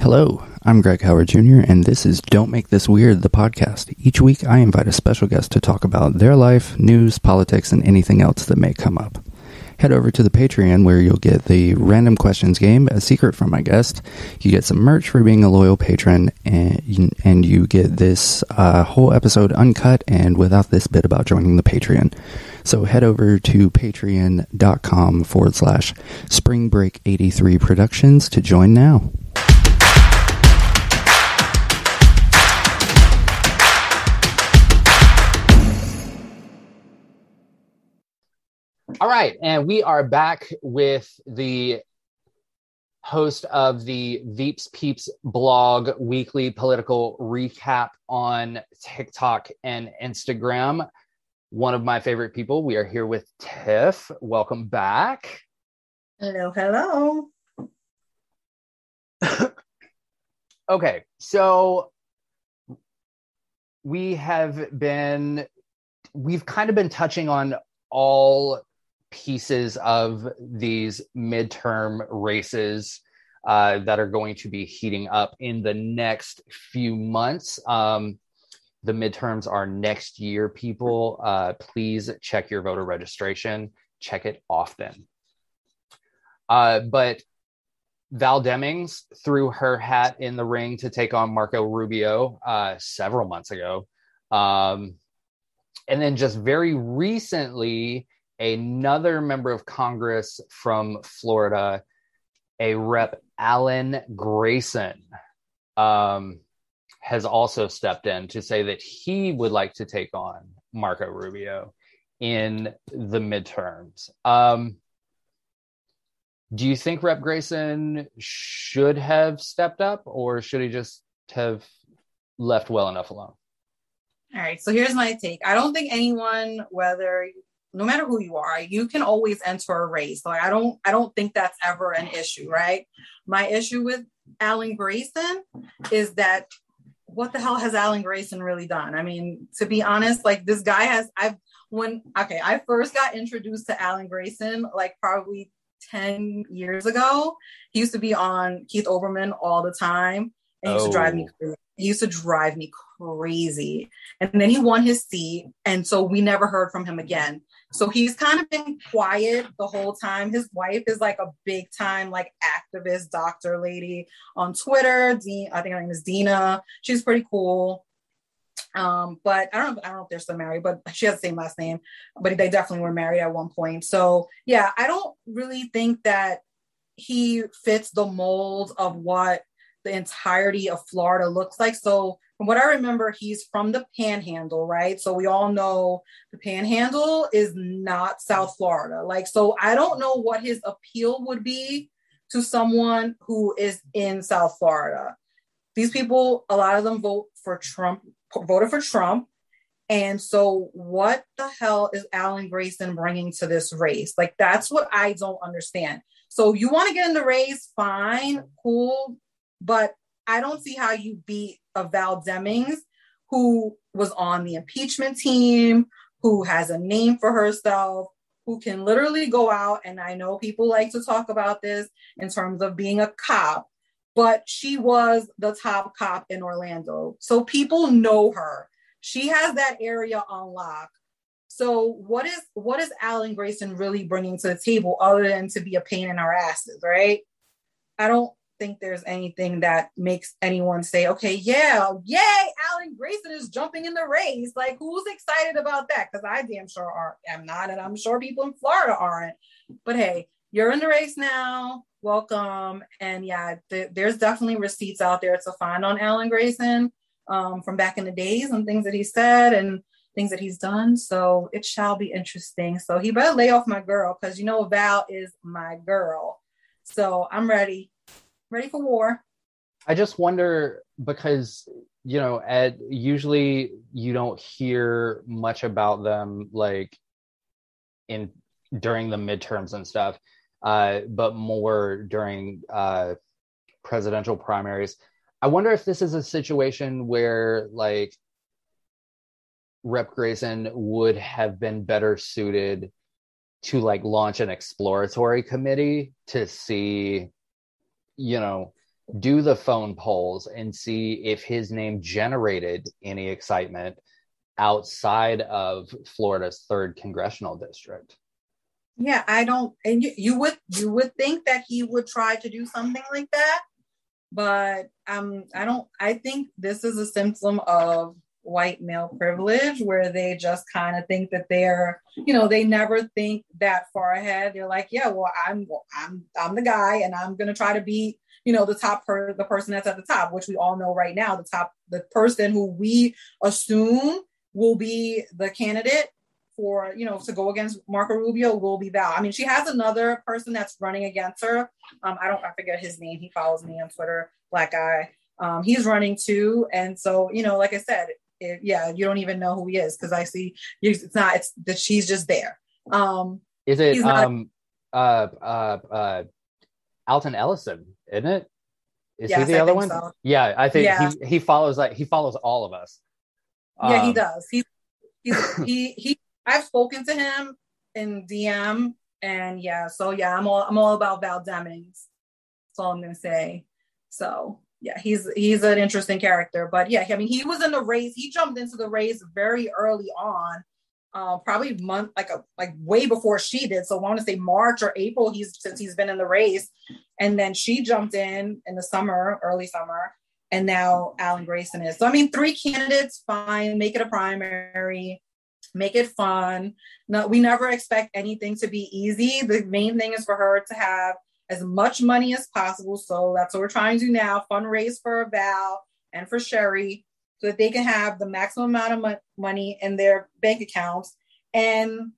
Hello, I'm Greg Howard Jr., and this is Don't Make This Weird, the podcast. Each week, I invite a special guest to talk about their life, news, politics, and anything else that may come up. Head over to the Patreon, where you'll get the random questions game, a secret from my guest. You get some merch for being a loyal patron, and you get this whole episode uncut and without this bit about joining the Patreon. So head over to patreon.com/Spring Break 83 Productions to join now. All right, and we are back with the host of the Veeps Peeps blog weekly political recap on TikTok and Instagram. One of my favorite people. We are here with Tiff. Welcome back. Hello, hello. Okay, so we've kind of been touching on all pieces of these midterm races that are going to be heating up in the next few months. The midterms are next year, people. Please check your voter registration. Check it often. But Val Demings threw her hat in the ring to take on Marco Rubio several months ago. And then just very recently, another member of Congress from Florida, a Rep. Alan Grayson, has also stepped in to say that he would like to take on Marco Rubio in the midterms. Do you think Rep. Grayson should have stepped up, or should he just have left well enough alone? All right, so here's my take. I don't think anyone, no matter who you are, you can always enter a race. Like I don't think that's ever an issue, right? My issue with Alan Grayson is that what the hell has Alan Grayson really done? I mean, to be honest, like this guy has, I first got introduced to Alan Grayson, like probably 10 years ago. He used to be on Keith Olbermann all the time. And he used to drive me crazy. And then he won his seat, and so we never heard from him again. So he's kind of been quiet the whole time. His wife is like a big time like activist doctor lady on Twitter. I think her name is Dina. She's pretty cool. But I don't know if they're still married, but she has the same last name, but they definitely were married at one point. So yeah, I don't really think that he fits the mold of what the entirety of Florida looks like. So from what I remember, he's from the Panhandle, right? So we all know the Panhandle is not South Florida. Like, so I don't know what his appeal would be to someone who is in South Florida. These people, a lot of them voted for Trump. And so what the hell is Alan Grayson bringing to this race? Like, that's what I don't understand. So you want to get in the race, fine, cool. But I don't see how you beat a Val Demings, who was on the impeachment team, who has a name for herself, who can literally go out. And I know people like to talk about this in terms of being a cop, but she was the top cop in Orlando. So people know her. She has that area on lock. So what is Alan Grayson really bringing to the table other than to be a pain in our asses, right? I don't think there's anything that makes anyone say, okay, yeah, yay, Alan Grayson is jumping in the race. Like, who's excited about that? Because I damn sure am not, and I'm sure people in Florida aren't. But hey, you're in the race now. Welcome. And yeah, there's definitely receipts out there to find on Alan Grayson from back in the days, and things that he said and things that he's done. So it shall be interesting. So he better lay off my girl, because you know Val is my girl. So I'm ready. Ready for war. I just wonder, because you know, usually you don't hear much about them like during the midterms and stuff, but more during presidential primaries. I wonder if this is a situation where like Rep. Grayson would have been better suited to like launch an exploratory committee to see, you know, do the phone polls and see if his name generated any excitement outside of Florida's 3rd congressional district. Yeah, I don't, and you would think that he would try to do something like that, but I think this is a symptom of white male privilege, where they just kind of think that they're, they never think that far ahead. They're like, yeah, well, I'm the guy, and I'm gonna try to be, the person that's at the top, which we all know right now, the person who we assume will be the candidate for, to go against Marco Rubio will be Val. I mean, she has another person that's running against her. I forget his name. He follows me on Twitter, black guy. He's running too. And so, like I said, you don't even know who he is. Cause I see it's that she's just there. Is it, Alton Ellison, isn't it? Is he the other one? So. Yeah. I think he follows all of us. He does. I've spoken to him in DM, and I'm all about Val Demings. That's all I'm going to say. So yeah, he's an interesting character, but yeah, I mean, he was in the race. He jumped into the race very early on, probably month, like way before she did. So I want to say March or April, since he's been in the race, and then she jumped in the summer, early summer. And now Alan Grayson is. So, I mean, 3 candidates, fine. Make it a primary. Make it fun. No, we never expect anything to be easy. The main thing is for her to have as much money as possible. So that's what we're trying to do now. Fundraise for Val and for Sherry so that they can have the maximum amount of money in their bank accounts. And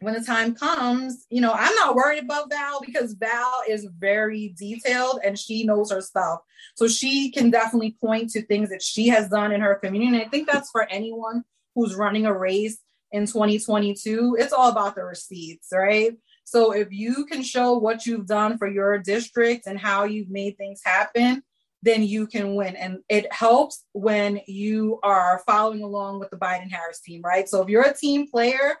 when the time comes, I'm not worried about Val, because Val is very detailed and she knows her stuff. So she can definitely point to things that she has done in her community. And I think that's for anyone who's running a race in 2022. It's all about the receipts, right? So if you can show what you've done for your district and how you've made things happen, then you can win. And it helps when you are following along with the Biden-Harris team, right? So if you're a team player,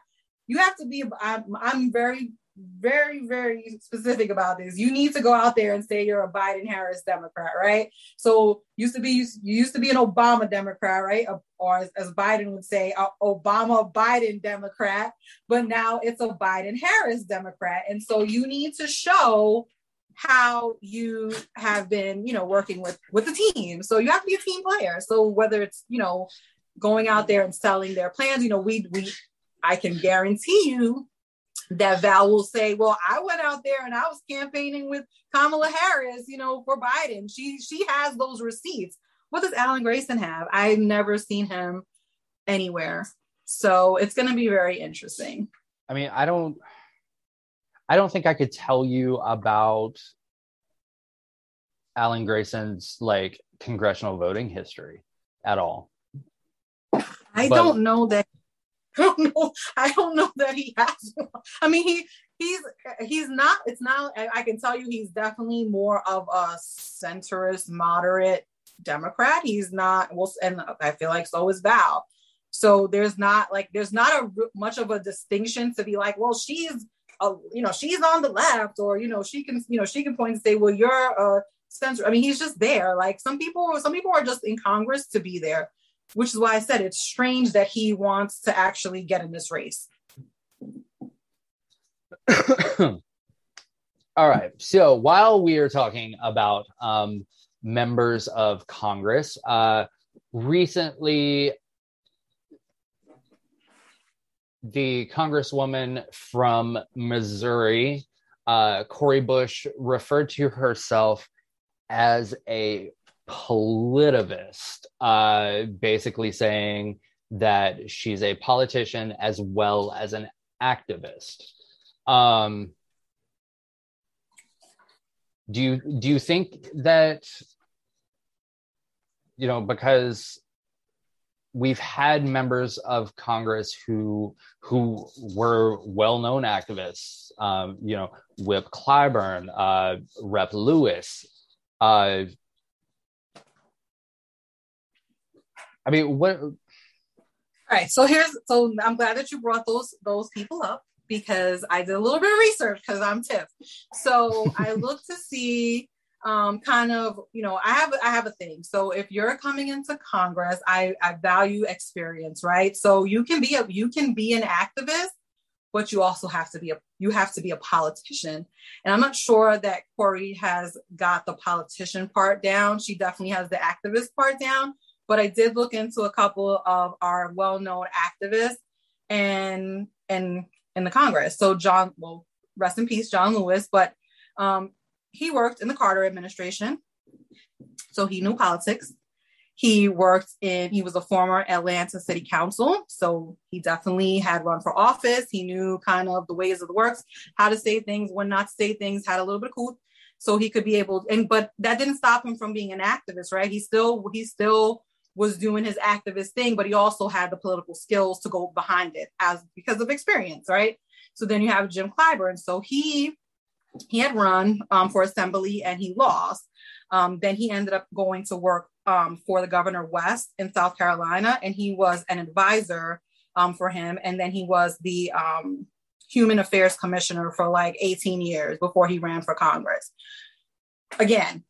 you have to be, I'm very, very, very specific about this. You need to go out there and say you're a Biden-Harris Democrat, right? So you used to be an Obama Democrat, right? Or as Biden would say, a Obama-Biden Democrat, but now it's a Biden-Harris Democrat. And so you need to show how you have been, working with the team. So you have to be a team player. So whether it's, going out there and selling their plans, I can guarantee you that Val will say, well, I went out there and I was campaigning with Kamala Harris, for Biden. She has those receipts. What does Alan Grayson have? I've never seen him anywhere. So it's going to be very interesting. I mean, I don't think I could tell you about Alan Grayson's congressional voting history at all. Don't know that. I don't know that he has one. I mean, he's not. It's not. I can tell you, he's definitely more of a centrist, moderate Democrat. He's not. Well, and I feel like so is Val. So there's not much of a distinction to be like, well, she's she's on the left, or she can point and say, well, you're a center. I mean, he's just there. Like some people are just in Congress to be there. Which is why I said it's strange that he wants to actually get in this race. All right. So while we are talking about members of Congress, recently the Congresswoman from Missouri, Cori Bush, referred to herself as a politivist, basically saying that she's a politician as well as an activist. Do you think that, because we've had members of Congress who were well-known activists, Whip Clyburn, Rep. Lewis, I mean, what? All right. So I'm glad that you brought those people up, because I did a little bit of research because I'm tiff. So I looked to see kind of, you know, I have a thing. So if you're coming into Congress, I value experience, right? So you can be an activist, but you also have to be a politician. And I'm not sure that Cori has got the politician part down. She definitely has the activist part down, but I did look into a couple of our well-known activists and in the Congress. So rest in peace, John Lewis, but he worked in the Carter administration. So he knew politics. He was a former Atlanta City Council. So he definitely had run for office. He knew kind of the ways of the works, how to say things, when not to say things, had a little bit of cool. So he could be able, but that didn't stop him from being an activist, right? He still was doing his activist thing, but he also had the political skills to go behind it because of experience, right? So then you have Jim Clyburn. So he had run for assembly and he lost. Then he ended up going to work for the Governor West in South Carolina, and he was an advisor for him. And then he was the Human Affairs Commissioner for like 18 years before he ran for Congress. Again,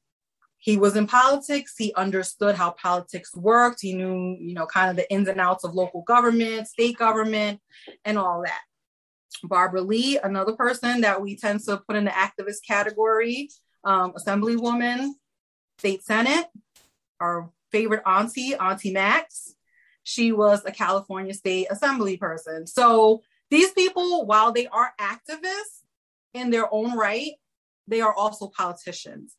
he was in politics. He understood how politics worked. He knew, you know, kind of the ins and outs of local government, state government, and all that. Barbara Lee, another person that we tend to put in the activist category, Assemblywoman, State Senate, our favorite Auntie Max. She was a California State Assembly person. So these people, while they are activists in their own right, they are also politicians.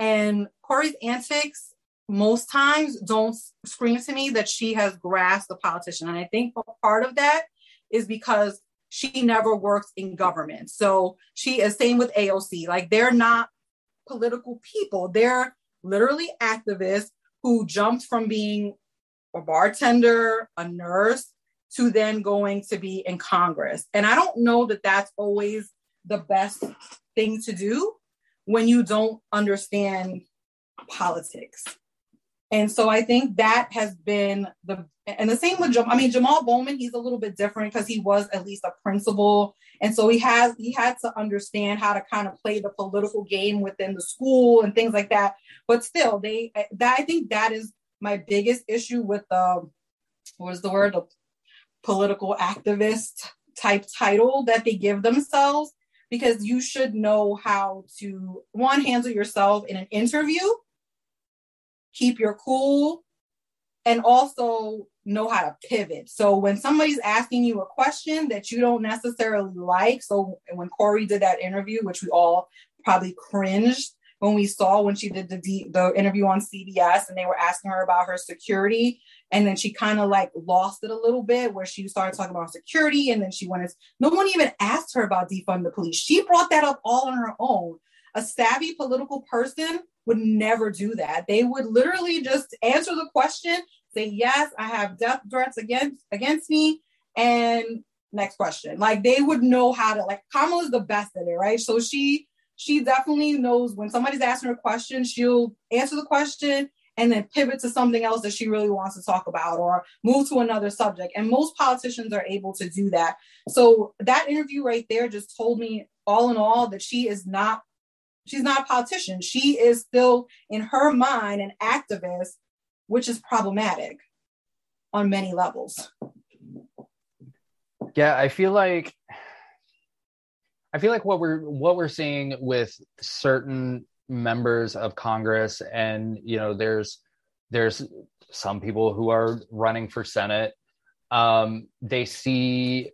And Cori's antics most times don't scream to me that she has grasped the politician. And I think part of that is because she never worked in government. So she is same with AOC. Like, they're not political people. They're literally activists who jumped from being a bartender, a nurse, to then going to be in Congress. And I don't know that that's always the best thing to do when you don't understand politics. And so I think that has been the same with Jamal Bowman. He's a little bit different because he was at least a principal. And so he had to understand how to kind of play the political game within the school and things like that. But still, I think that is my biggest issue with the political activist type title that they give themselves, because you should know how to, one, handle yourself in an interview, keep your cool, and also know how to pivot. So when somebody's asking you a question that you don't necessarily like, so when Cori did that interview, which we all probably cringed when we saw when she did the interview on CBS and they were asking her about her security, and then she kind of like lost it a little bit where she started talking about security, and then no one even asked her about defund the police. She brought that up all on her own. A savvy political person would never do that. They would literally just answer the question, say, yes, I have death threats against me, and next question. Like, they would know how to, like, Kamala's the best at it, right? So she definitely knows when somebody's asking her a question, she'll answer the question and then pivot to something else that she really wants to talk about or move to another subject. And most politicians are able to do that. So that interview right there just told me all in all that she's not a politician. She is still, in her mind, an activist, which is problematic on many levels. Yeah, I feel like what we're seeing with certain members of Congress, and, you know, there's some people who are running for Senate. They see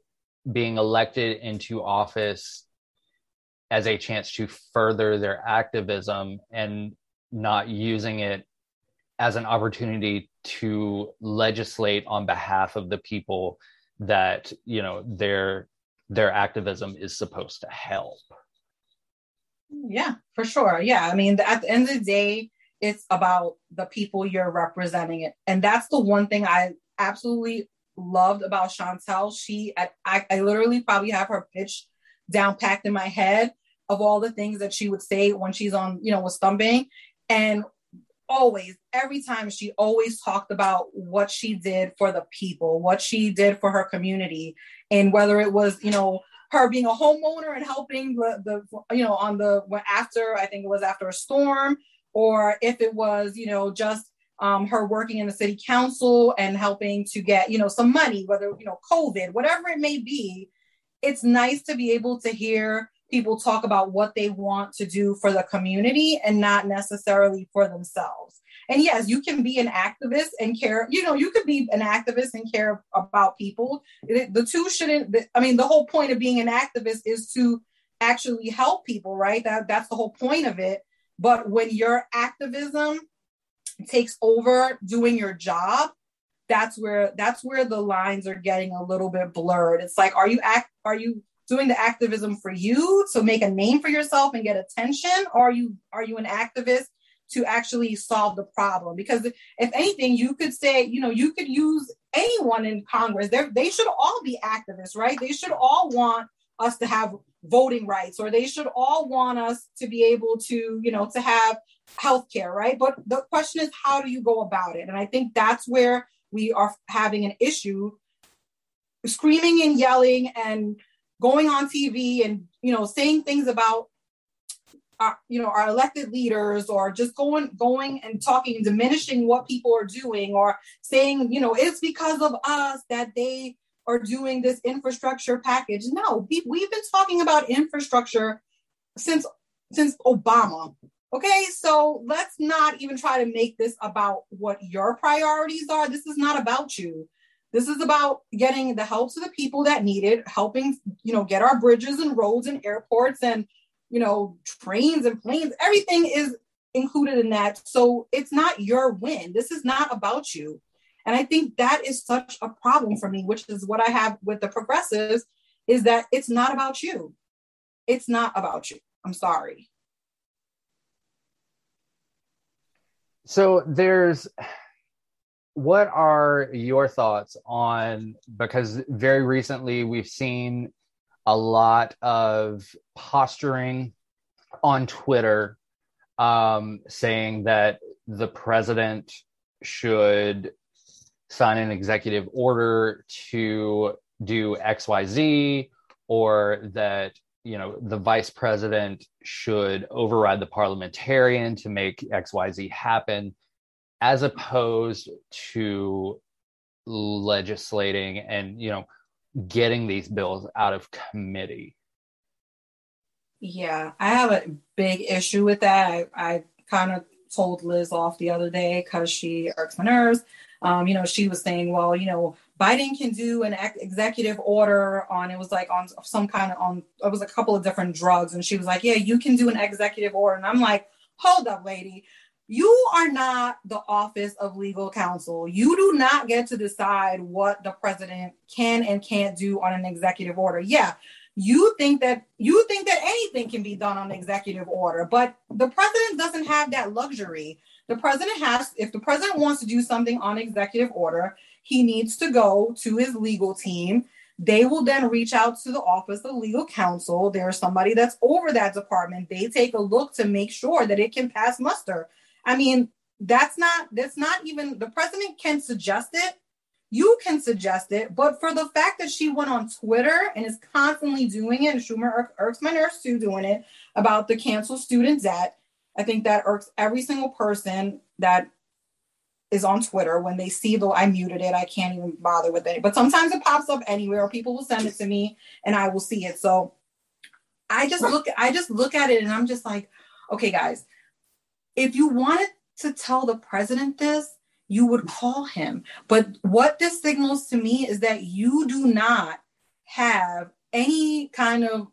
being elected into office as a chance to further their activism and not using it as an opportunity to legislate on behalf of the people that, you know, their activism is supposed to help. Yeah, for sure. Yeah. I mean, at the end of the day, it's about the people you're representing it. And that's the one thing I absolutely loved about Chantel. I literally probably have her pitch down packed in my head of all the things that she would say when she's on, you know, was stumping. And always, every time, she always talked about what she did for the people, what she did for her community, and whether it was, you know, her being a homeowner and helping the you know, on the, after, I think it was after a storm, or if it was, you know, just her working in the city council and helping to get, you know, some money, whether, you know, COVID, whatever it may be. It's nice to be able to hear people talk about what they want to do for the community and not necessarily for themselves. And yes, you can be an activist and care, you know, you could be an activist and care about people. The two shouldn't, I mean, the whole point of being an activist is to actually help people, right? That's the whole point of it. But when your activism takes over doing your job, that's where the lines are getting a little bit blurred. It's like, are you doing the activism for you to make a name for yourself and get attention? Or are you an activist to actually solve the problem? Because if anything, you could say, you know, you could use anyone in Congress. They should all be activists, right? They should all want us to have voting rights, or they should all want us to be able to, you know, to have healthcare, right? But the question is, how do you go about it? And I think that's where we are having an issue. Screaming and yelling and going on TV and, you know, saying things about our elected leaders, or just going and talking and diminishing what people are doing, or saying, you know, it's because of us that they are doing this infrastructure package. No, we've been talking about infrastructure since Obama. Okay, so let's not even try to make this about what your priorities are. This is not about you. This is about getting the help to the people that need it, helping, you know, get our bridges and roads and airports and, you know, trains and planes. Everything is included in that. So it's not your win. This is not about you. And I think that is such a problem for me, which is what I have with the progressives, is that it's not about you. It's not about you. I'm sorry. So what are your thoughts on, because very recently we've seen a lot of posturing on Twitter, saying that the president should sign an executive order to do XYZ, or that, you know, the vice president should override the parliamentarian to make XYZ happen, as opposed to legislating and, you know, getting these bills out of committee. Yeah, I have a big issue with that. I kind of told Liz off the other day because she irks my nerves. You know, she was saying, well, you know, Biden can do an executive order on, it was like on some kind of, it was a couple of different drugs. And she was like, yeah, you can do an executive order. And I'm like, hold up, lady. You are not the Office of Legal Counsel. You do not get to decide what the president can and can't do on an executive order. Yeah, you think that anything can be done on an executive order, but the president doesn't have that luxury. The president has, if the president wants to do something on executive order, he needs to go to his legal team. They will then reach out to the Office of Legal Counsel. There's somebody that's over that department. They take a look to make sure that it can pass muster. I mean, that's not even, the president can suggest it. You can suggest it. But for the fact that she went on Twitter and is constantly doing it, and Schumer irks my nerves too doing it, about the cancel student debt. I think that irks every single person that is on Twitter when they see the, I muted it. I can't even bother with it. But sometimes it pops up anywhere, or people will send it to me and I will see it. So I just look at it and I'm just like, okay, guys, if you wanted to tell the president this, you would call him. But what this signals to me is that you do not have any kind of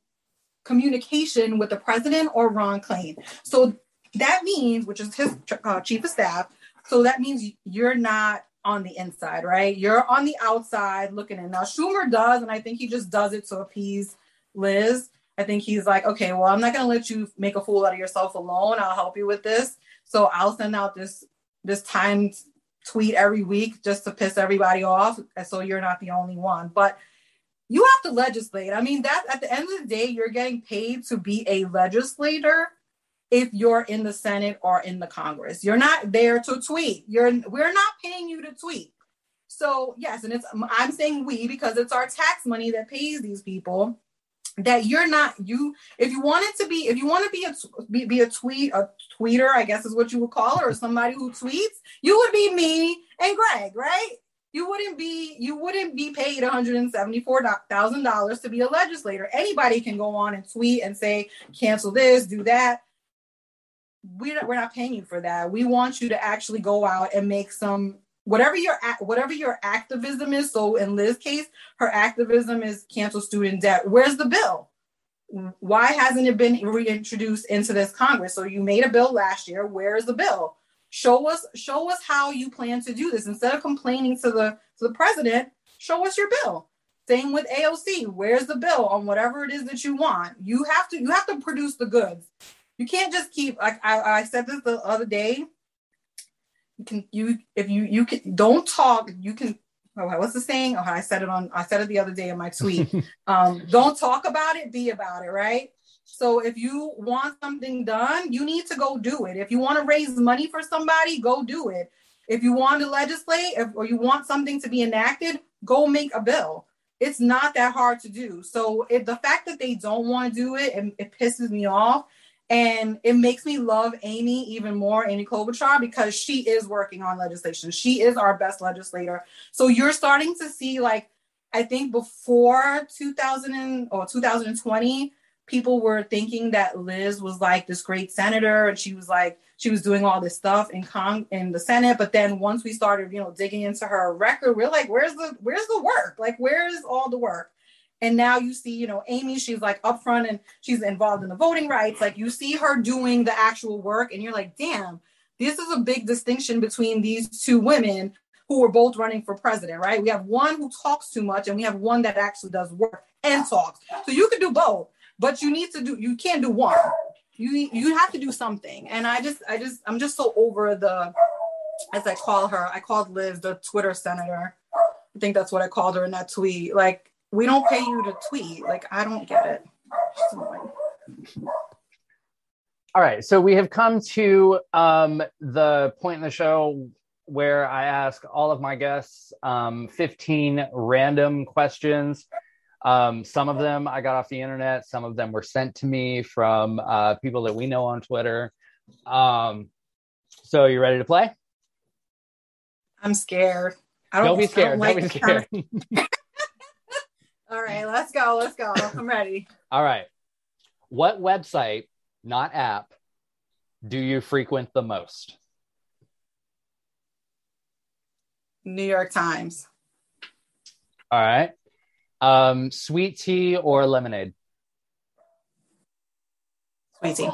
communication with the president or Ron Klain. So that means, which is his chief of staff, so that means you're not on the inside, right? You're on the outside looking in. Now, Schumer does, and I think he just does it to appease Liz. I think he's like, okay, well, I'm not going to let you make a fool out of yourself alone. I'll help you with this. So I'll send out this timed tweet every week just to piss everybody off. So you're not the only one. But you have to legislate. I mean, that at the end of the day, you're getting paid to be a legislator if you're in the Senate or in the Congress. You're not there to tweet. We're not paying you to tweet. So yes, and I'm saying we because it's our tax money that pays these people. that you're not you. If you want it to be, if you want to be a tweeter, I guess is what you would call it, or somebody who tweets, you would be me and Greg, right? You wouldn't be paid $174,000 to be a legislator. Anybody can go on and tweet and say, cancel this, do that. We're not paying you for that. We want you to actually go out and make some, whatever your activism is. So in Liz's case, her activism is cancel student debt. Where's the bill? Why hasn't it been reintroduced into this Congress? So you made a bill last year. Where's the bill? Show us how you plan to do this. Instead of complaining to the president, show us your bill. Same with AOC. Where's the bill on whatever it is that you want? You have to produce the goods. You can't just keep, like I said this the other day. What's the saying? Oh, I said it the other day in my tweet. Don't talk about it, be about it, right? So if you want something done, you need to go do it. If you want to raise money for somebody, go do it. If you want to legislate or you want something to be enacted, go make a bill. It's not that hard to do. So the fact that they don't want to do it, it pisses me off. And it makes me love Amy even more, Amy Klobuchar, because she is working on legislation. She is our best legislator. So you're starting to see, like, I think before 2020, people were thinking that Liz was like this great senator and she was doing all this stuff in the Senate. But then once we started, digging into her record, we're like, where's the work? Like, where's all the work? And now you see, Amy, she's like upfront and she's involved in the voting rights. Like, you see her doing the actual work and you're like, damn, this is a big distinction between these two women who were both running for president, right? We have one who talks too much and we have one that actually does work and talks. So you can do both, but you can't do one. You have to do something. And I'm just so over I called Liz the Twitter senator. I think that's what I called her in that tweet. Like, we don't pay you to tweet. Like, I don't get it. All right. So we have come to the point in the show where I ask all of my guests 15 random questions. Some of them I got off the internet. Some of them were sent to me from people that we know on Twitter. So you ready to play? I'm scared. Don't be scared. Don't be scared. All right, let's go. I'm ready. All right. What website, not app, do you frequent the most? New York Times. All right. Sweet tea or lemonade? Sweet tea.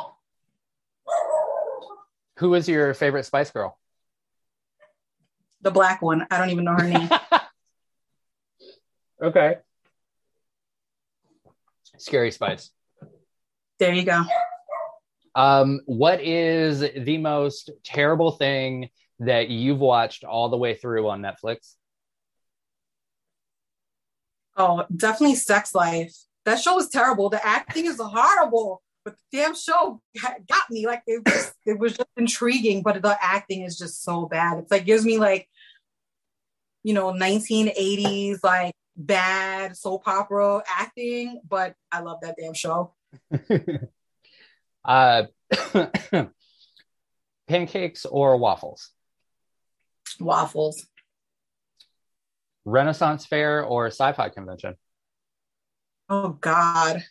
Who is your favorite Spice Girl? The black one. I don't even know her name. Okay. Scary Spice. There you go. What is the most terrible thing that you've watched all the way through on Netflix? Oh, definitely Sex Life. That show is terrible. The acting is horrible, but the damn show got me. Like, it was just intriguing, but the acting is just so bad. It's like, gives me like, 1980s, like, bad soap opera acting, but I love that damn show. Pancakes or waffles? Waffles. Renaissance fair or sci-fi convention? Oh God.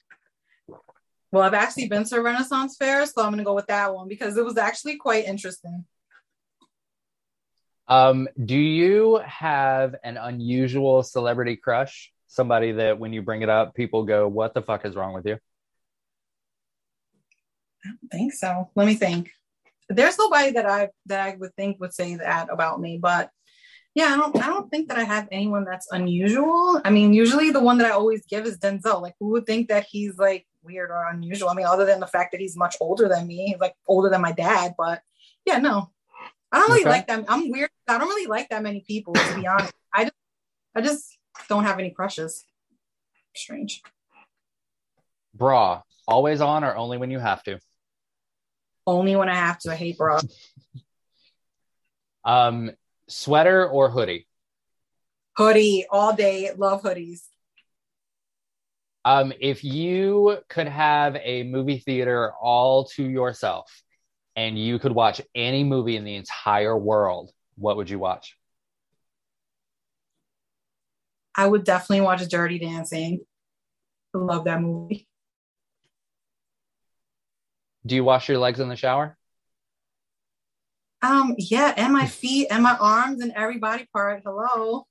Well, I've actually been to a Renaissance fair, so I'm gonna go with that one because it was actually quite interesting. Do you have an unusual celebrity crush? Somebody that when you bring it up, people go, what the fuck is wrong with you? I don't think so. Let me think. There's nobody that I would think would say that about me, but yeah, I don't think that I have anyone that's unusual. I mean, usually the one that I always give is Denzel. Like, who would think that he's like weird or unusual? I mean, other than the fact that he's much older than me, he's like older than my dad, but yeah, no. I don't really like them. I'm weird. I don't really like that many people, to be honest. I just don't have any crushes. Strange. Bra, always on or only when you have to? Only when I have to. I hate bra. Sweater or hoodie? Hoodie all day. Love hoodies. If you could have a movie theater all to yourself and you could watch any movie in the entire world, what would you watch? I would definitely watch Dirty Dancing. Love that movie. Do you wash your legs in the shower? Yeah, and my feet and my arms and every body part. Hello.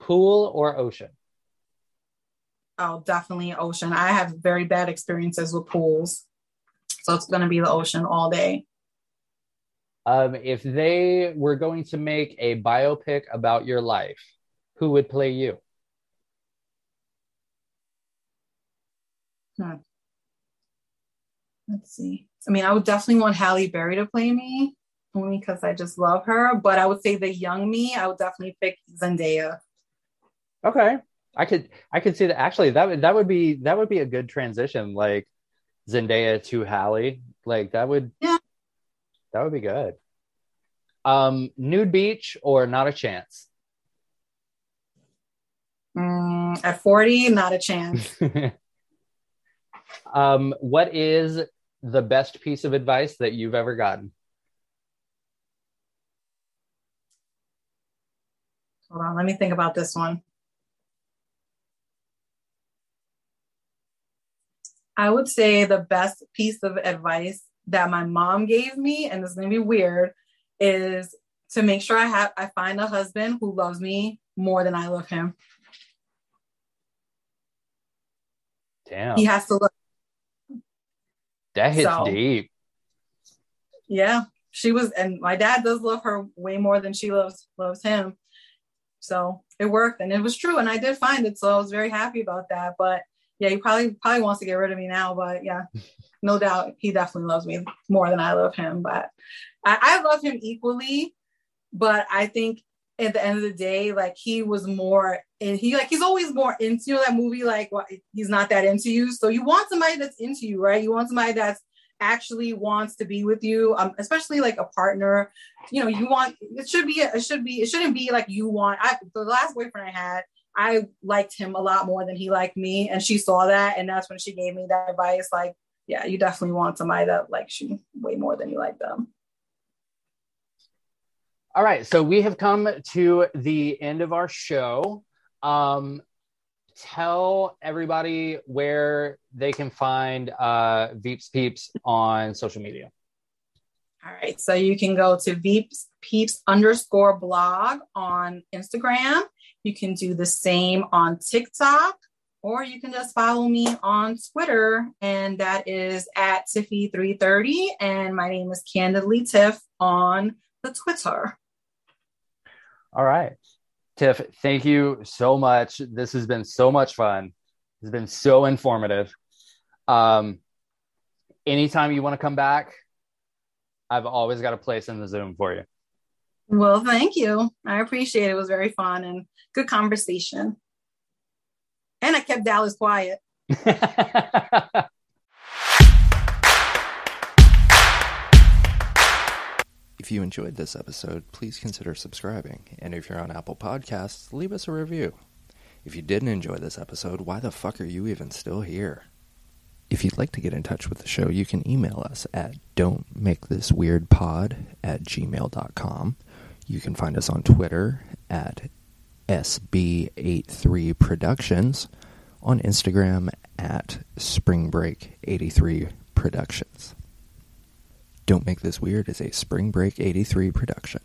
Pool or ocean? Oh, definitely ocean. I have very bad experiences with pools. So it's going to be the ocean all day. If they were going to make a biopic about your life, who would play you? Let's see. I mean, I would definitely want Halle Berry to play me, only because I just love her. But I would say the young me, I would definitely pick Zendaya. Okay. I could see that. Actually, that would be a good transition, like Zendaya to Halle. Like that would be good. Nude beach or not a chance? At 40, not a chance. What is the best piece of advice that you've ever gotten? Hold on, let me think about this one. I would say the best piece of advice that my mom gave me, and this is going to be weird, is to make sure I find a husband who loves me more than I love him. Damn. He has to love. That hits deep. Yeah, she was, and my dad does love her way more than she loves him. So it worked, and it was true, and I did find it, so I was very happy about that. But yeah, he probably wants to get rid of me now, but yeah, no doubt, he definitely loves me more than I love him. But I love him equally, but I think at the end of the day, like he's always more into that movie. Like, well, he's not that into you. So you want somebody that's into you, right? You want somebody that's actually wants to be with you. Especially like a partner, you know, it shouldn't be like the last boyfriend I had, I liked him a lot more than he liked me. And she saw that. And that's when she gave me that advice. Like, yeah, you definitely want somebody that likes you way more than you like them. All right, so we have come to the end of our show. Tell everybody where they can find Veeps Peeps on social media. All right, so you can go to Veeps Peeps _blog on Instagram. You can do the same on TikTok, or you can just follow me on Twitter, and that is at Tiffy330, and my name is Candidly Tiff on the Twitter. All right, Tiff, thank you so much. This has been so much fun. It's been so informative. Anytime you want to come back, I've always got a place in the Zoom for you. Well, thank you. I appreciate it. It was very fun and good conversation. And I kept Dallas quiet. If you enjoyed this episode, please consider subscribing. And if you're on Apple Podcasts, leave us a review. If you didn't enjoy this episode, why the fuck are you even still here? If you'd like to get in touch with the show, you can email us at don'tmakethisweirdpod@gmail.com. You can find us on Twitter at SB83 Productions, on Instagram at Spring Break 83 Productions. Don't Make This Weird is a Spring Break 83 production.